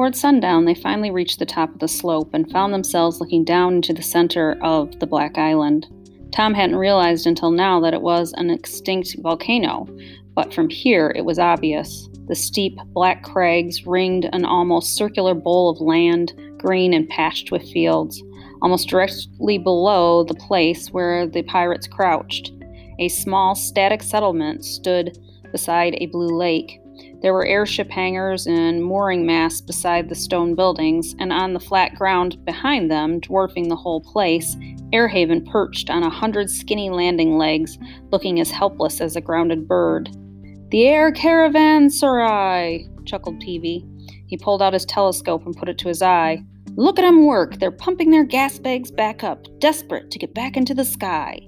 Towards sundown, they finally reached the top of the slope and found themselves looking down into the center of the Black Island. Tom hadn't realized until now that it was an extinct volcano, but from here it was obvious. The steep, black crags ringed an almost circular bowl of land, green and patched with fields, almost directly below the place where the pirates crouched. A small, static settlement stood beside a blue lake. There were airship hangars and mooring masts beside the stone buildings, and on the flat ground behind them, dwarfing the whole place, Airhaven perched on 100 skinny landing legs, looking as helpless as a grounded bird. "The air caravanserai," chuckled Peavey. He pulled out his telescope and put it to his eye. "Look at 'em work. They're pumping their gas bags back up, desperate to get back into the sky."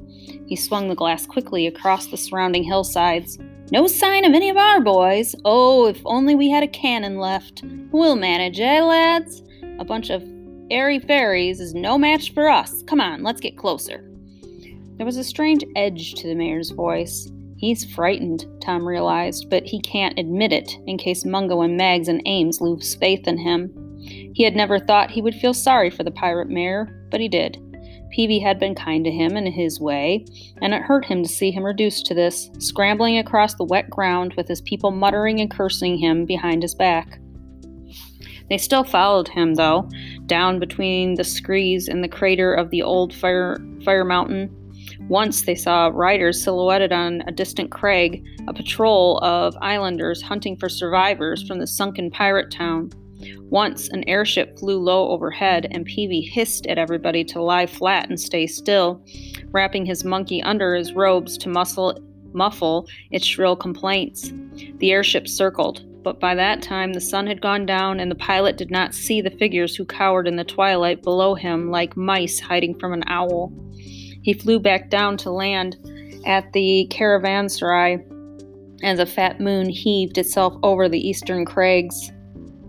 He swung the glass quickly across the surrounding hillsides. "No sign of any of our boys. Oh, if only we had a cannon left. We'll manage, eh, lads? A bunch of airy fairies is no match for us. Come on, let's get closer." There was a strange edge to the mayor's voice. "He's frightened," Tom realized, but he can't admit it in case Mungo and Mags and Ames lose faith in him. He had never thought he would feel sorry for the pirate mayor, but he did. Peavey had been kind to him in his way, and it hurt him to see him reduced to this, scrambling across the wet ground with his people muttering and cursing him behind his back. They still followed him, though, down between the screes and the crater of the old fire mountain. Once they saw riders silhouetted on a distant crag, a patrol of islanders hunting for survivors from the sunken pirate town. Once, an airship flew low overhead, and Peavey hissed at everybody to lie flat and stay still, wrapping his monkey under his robes to muffle its shrill complaints. The airship circled, but by that time the sun had gone down, and the pilot did not see the figures who cowered in the twilight below him like mice hiding from an owl. He flew back down to land at the caravanserai as a fat moon heaved itself over the eastern crags.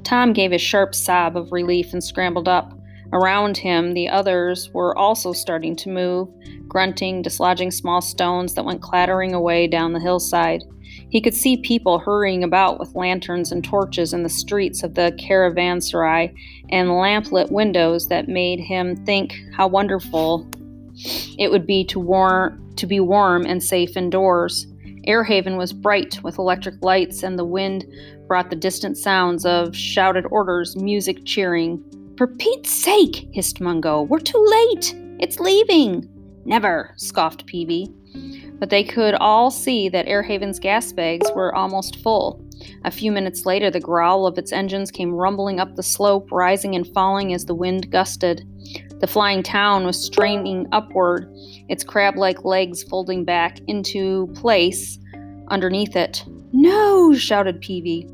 Tom gave a sharp sob of relief and scrambled up. Around him, the others were also starting to move, grunting, dislodging small stones that went clattering away down the hillside. He could see people hurrying about with lanterns and torches in the streets of the caravanserai and lamp-lit windows that made him think how wonderful it would be to be warm and safe indoors. Airhaven was bright with electric lights, and the wind brought the distant sounds of shouted orders, music, cheering. "For Pete's sake," hissed Mungo, "we're too late. It's leaving." "Never," scoffed Peavey. But they could all see that Airhaven's gas bags were almost full. A few minutes later, the growl of its engines came rumbling up the slope, rising and falling as the wind gusted. The flying town was straining upward, its crab-like legs folding back into place underneath it. "No!" shouted Peavey.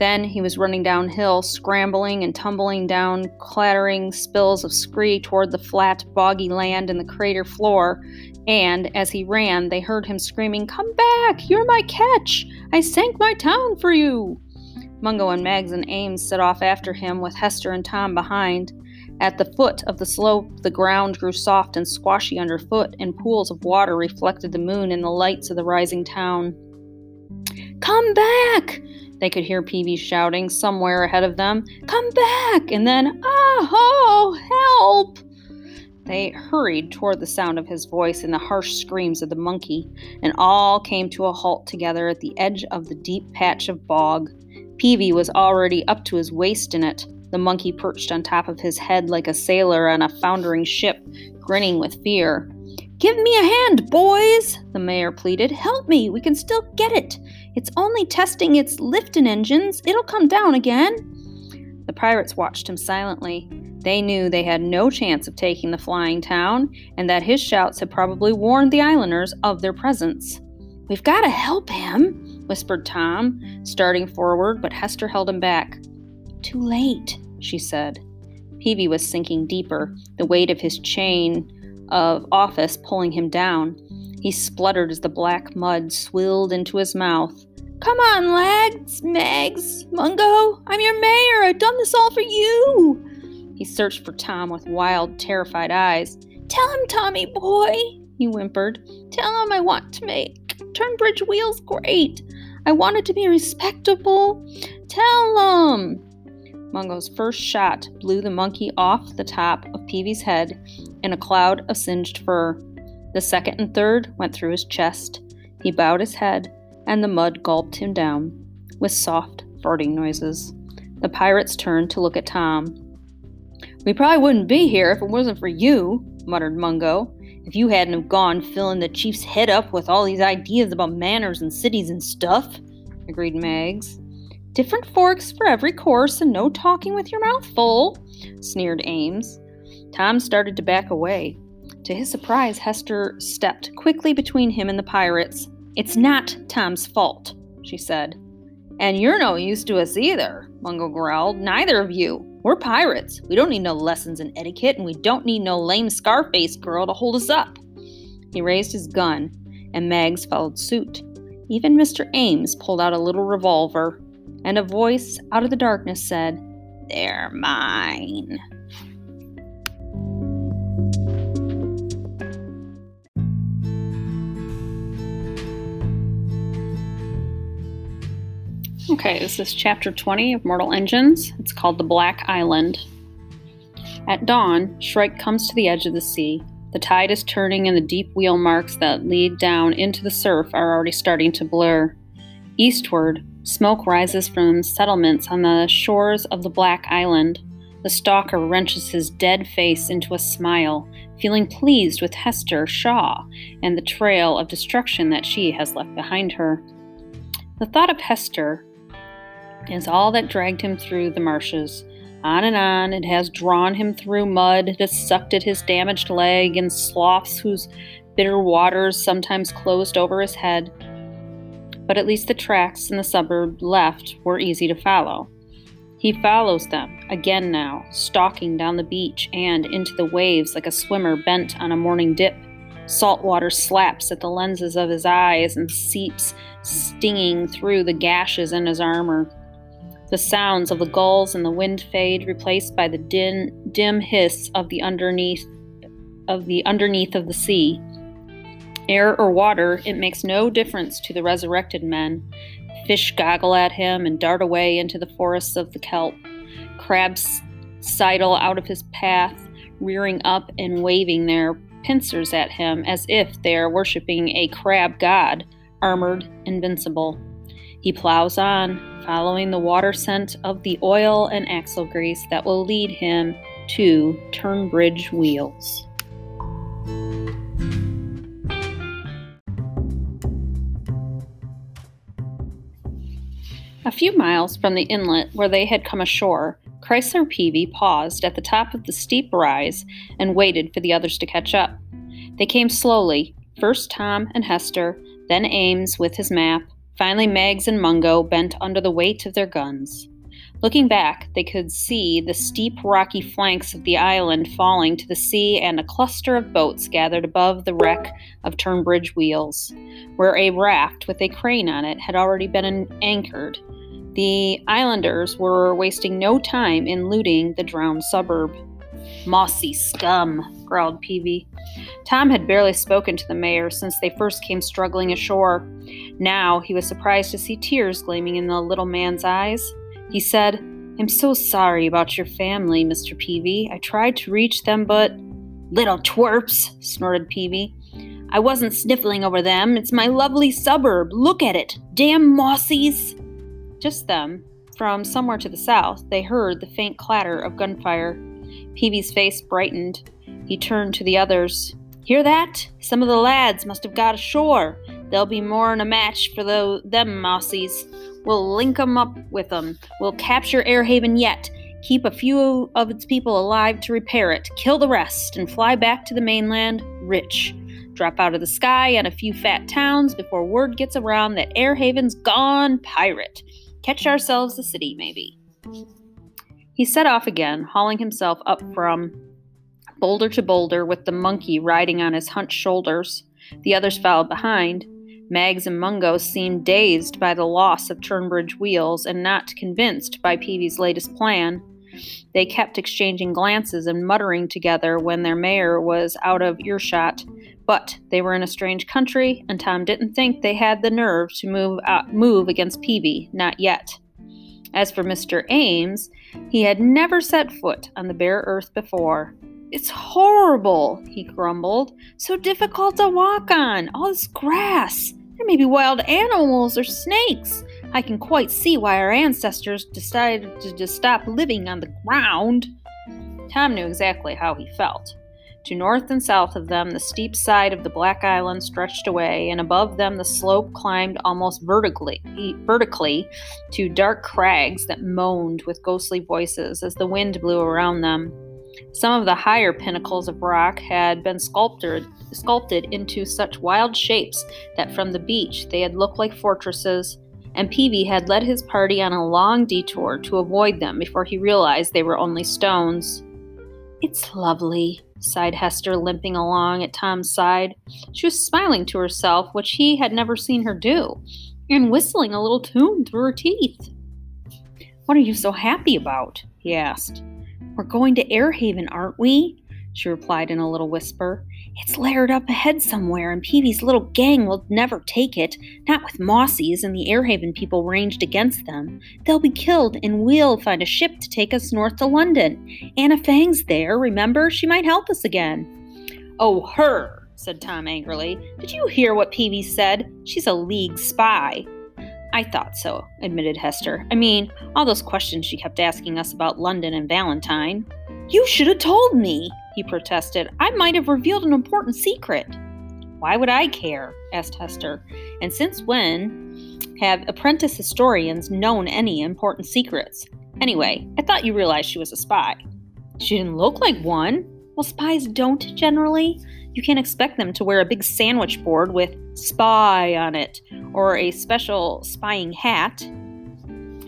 Then he was running downhill, scrambling and tumbling down clattering spills of scree toward the flat, boggy land and the crater floor, and as he ran, they heard him screaming, "Come back! You're my catch! I sank my town for you!" Mungo and Mags and Ames set off after him, with Hester and Tom behind. At the foot of the slope, the ground grew soft and squashy underfoot, and pools of water reflected the moon and the lights of the rising town. "Come back!" they could hear Peavey shouting somewhere ahead of them. "Come back!" And then, "Oh, help!" They hurried toward the sound of his voice and the harsh screams of the monkey, and all came to a halt together at the edge of the deep patch of bog. Peavey was already up to his waist in it. The monkey perched on top of his head like a sailor on a foundering ship, grinning with fear. "Give me a hand, boys," the mayor pleaded. "Help me, we can still get it. It's only testing its lifting engines. It'll come down again." The pirates watched him silently. They knew they had no chance of taking the flying town, and that his shouts had probably warned the islanders of their presence. "We've got to help him," whispered Tom, starting forward, but Hester held him back. "Too late," she said. Peavey was sinking deeper, the weight of his chain of office pulling him down. He spluttered as the black mud swilled into his mouth. "Come on, lads, Mags, Mungo, I'm your mayor. I've done this all for you." He searched for Tom with wild, terrified eyes. "Tell him, Tommy boy," he whimpered. "Tell him I want to make Tunbridge Wheels great. I want it to be respectable. Tell him." Mungo's first shot blew the monkey off the top of Peavey's head in a cloud of singed fur. The second and third went through his chest. He bowed his head, and the mud gulped him down with soft farting noises. The pirates turned to look at Tom. "We probably wouldn't be here if it wasn't for you," muttered Mungo. "If you hadn't have gone filling the chief's head up with all these ideas about manners and cities and stuff," agreed Maggs. "Different forks for every course and no talking with your mouth full," sneered Ames. Tom started to back away. To his surprise, Hester stepped quickly between him and the pirates. "It's not Tom's fault," she said. "And you're no use to us either," Mungo growled. "Neither of you. We're pirates. We don't need no lessons in etiquette, and we don't need no lame Scarface girl to hold us up." He raised his gun, and Maggs followed suit. Even Mr. Ames pulled out a little revolver, and a voice out of the darkness said, "They're mine." Okay, this is chapter 20 of Mortal Engines. It's called The Black Island. At dawn, Shrike comes to the edge of the sea. The tide is turning and the deep wheel marks that lead down into the surf are already starting to blur. Eastward, smoke rises from settlements on the shores of the Black Island. The stalker wrenches his dead face into a smile, feeling pleased with Hester Shaw and the trail of destruction that she has left behind her. The thought of Hester is all that dragged him through the marshes. On and on, it has drawn him through mud, it has sucked at his damaged leg and sloughs whose bitter waters sometimes closed over his head. But at least the tracks in the suburb left were easy to follow. He follows them, again now, stalking down the beach and into the waves like a swimmer bent on a morning dip. Salt water slaps at the lenses of his eyes and seeps, stinging through the gashes in his armor. The sounds of the gulls and the wind fade, replaced by the dim hiss of the underneath of the sea. Air or water, it makes no difference to the resurrected men. Fish goggle at him and dart away into the forests of the kelp. Crabs sidle out of his path, rearing up and waving their pincers at him as if they are worshipping a crab god, armored, invincible. He plows on, following the water scent of the oil and axle grease that will lead him to Tunbridge Wheels. A few miles from the inlet where they had come ashore, Chrysler Peavey paused at the top of the steep rise and waited for the others to catch up. They came slowly, first Tom and Hester, then Ames with his map, finally Maggs and Mungo bent under the weight of their guns. Looking back, they could see the steep rocky flanks of the island falling to the sea and a cluster of boats gathered above the wreck of Tunbridge Wheels, where a raft with a crane on it had already been anchored. The islanders were wasting no time in looting the drowned suburb. "Mossy scum," growled Peavey. Tom had barely spoken to the mayor since they first came struggling ashore. Now he was surprised to see tears gleaming in the little man's eyes. He said, "I'm so sorry about your family, Mr. Peavey. I tried to reach them, but..." "Little twerps," snorted Peavey. "I wasn't sniffling over them. It's my lovely suburb. Look at it. Damn mossies." Just then, from somewhere to the south, they heard the faint clatter of gunfire. Peavey's face brightened. He turned to the others. "Hear that? Some of the lads must have got ashore. There'll be more'n a match for them mossies. We'll link 'em up with 'em. We'll capture Airhaven yet. Keep a few of its people alive to repair it. Kill the rest and fly back to the mainland rich. Drop out of the sky on a few fat towns before word gets around that Airhaven's gone pirate. Catch ourselves the city, maybe." He set off again, hauling himself up from boulder to boulder with the monkey riding on his hunched shoulders. The others followed behind. Maggs and Mungo seemed dazed by the loss of Tunbridge Wheels and not convinced by Peavey's latest plan. They kept exchanging glances and muttering together when their mayor was out of earshot. But they were in a strange country, and Tom didn't think they had the nerve to move against Peavey, not yet. As for Mr. Ames, he had never set foot on the bare earth before. "It's horrible," he grumbled. "So difficult to walk on. All this grass. There may be wild animals or snakes. I can quite see why our ancestors decided to just stop living on the ground." Tom knew exactly how he felt. To north and south of them, the steep side of the Black Island stretched away, and above them the slope climbed almost vertically to dark crags that moaned with ghostly voices as the wind blew around them. Some of the higher pinnacles of rock had been sculpted into such wild shapes that from the beach they had looked like fortresses, and Peavey had led his party on a long detour to avoid them before he realized they were only stones. "It's lovely," sighed Hester, limping along at Tom's side. She was smiling to herself, which he had never seen her do, and whistling a little tune through her teeth. "What are you so happy about?" he asked. "We're going to Airhaven, aren't we?" she replied in a little whisper. "It's layered up ahead somewhere, and Peavey's little gang will never take it, not with Mossies and the Airhaven people ranged against them. They'll be killed, and we'll find a ship to take us north to London. Anna Fang's there, remember? She might help us again." "Oh, her," said Tom angrily. "Did you hear what Peavey said? She's a League spy." "I thought so," admitted Hester. "I mean, all those questions she kept asking us about London and Valentine." "You should have told me," he protested. "I might have revealed an important secret." "Why would I care?" asked Hester. "And since when have apprentice historians known any important secrets? Anyway, I thought you realized she was a spy." "She didn't look like one." "Well, spies don't generally. You can't expect them to wear a big sandwich board with 'spy' on it, or a special spying hat."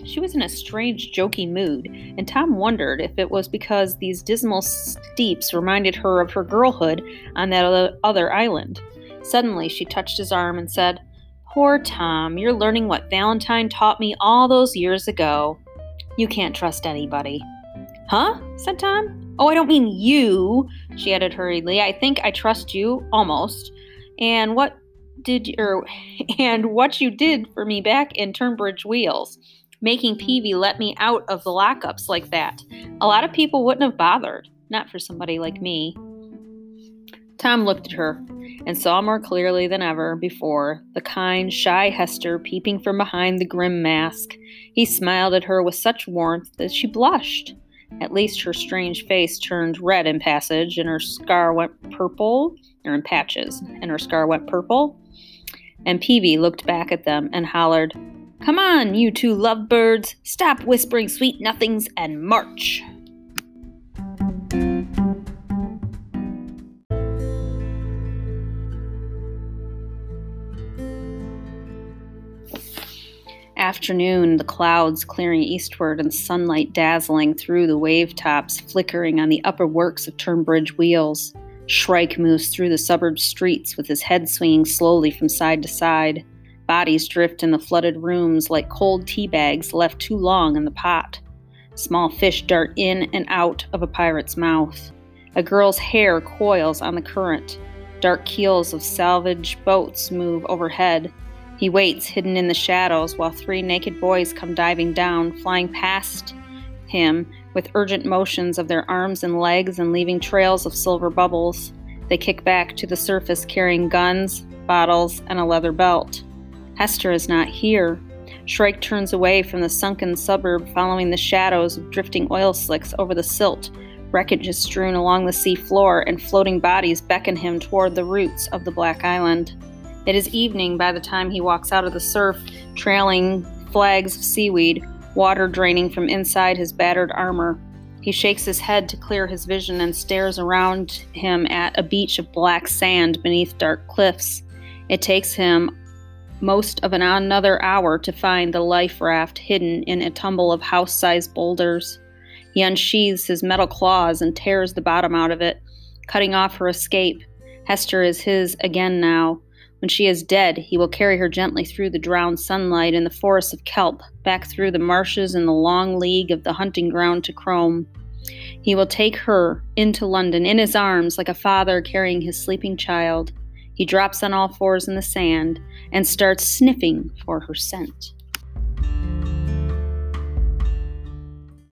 She was in a strange, jokey mood, and Tom wondered if it was because these dismal steeps reminded her of her girlhood on that other island. Suddenly, she touched his arm and said, "Poor Tom, you're learning what Valentine taught me all those years ago. You can't trust anybody." "Huh?" said Tom. "Oh, I don't mean you," she added hurriedly. "I think I trust you, almost. And what you did for me back in Tunbridge Wheels, making Peavey let me out of the lockups like that. A lot of people wouldn't have bothered, not for somebody like me." Tom looked at her and saw more clearly than ever before the kind, shy Hester peeping from behind the grim mask. He smiled at her with such warmth that she blushed. At least her strange face turned red in passage, and her scar went purple, or in patches, and her scar went purple. And Peavey looked back at them and hollered, "Come on, you two lovebirds, stop whispering sweet nothings and march." Afternoon, the clouds clearing eastward and sunlight dazzling through the wave tops flickering on the upper works of Tunbridge Wheels. Shrike moves through the suburb streets with his head swinging slowly from side to side. Bodies drift in the flooded rooms like cold tea bags left too long in the pot. Small fish dart in and out of a pirate's mouth. A girl's hair coils on the current. Dark keels of salvage boats move overhead. He waits, hidden in the shadows, while three naked boys come diving down, flying past him with urgent motions of their arms and legs and leaving trails of silver bubbles. They kick back to the surface carrying guns, bottles, and a leather belt. Hester is not here. Shrike turns away from the sunken suburb, following the shadows of drifting oil slicks over the silt. Wreckage is strewn along the sea floor, and floating bodies beckon him toward the roots of the Black Island. It is evening by the time he walks out of the surf, trailing flags of seaweed, water draining from inside his battered armor. He shakes his head to clear his vision and stares around him at a beach of black sand beneath dark cliffs. It takes him most of another hour to find the life raft hidden in a tumble of house-sized boulders. He unsheathes his metal claws and tears the bottom out of it, cutting off her escape. Hester is his again now. When she is dead, he will carry her gently through the drowned sunlight and the forests of kelp, back through the marshes and the long league of the hunting ground to Crome. He will take her into London in his arms like a father carrying his sleeping child. He drops on all fours in the sand and starts sniffing for her scent.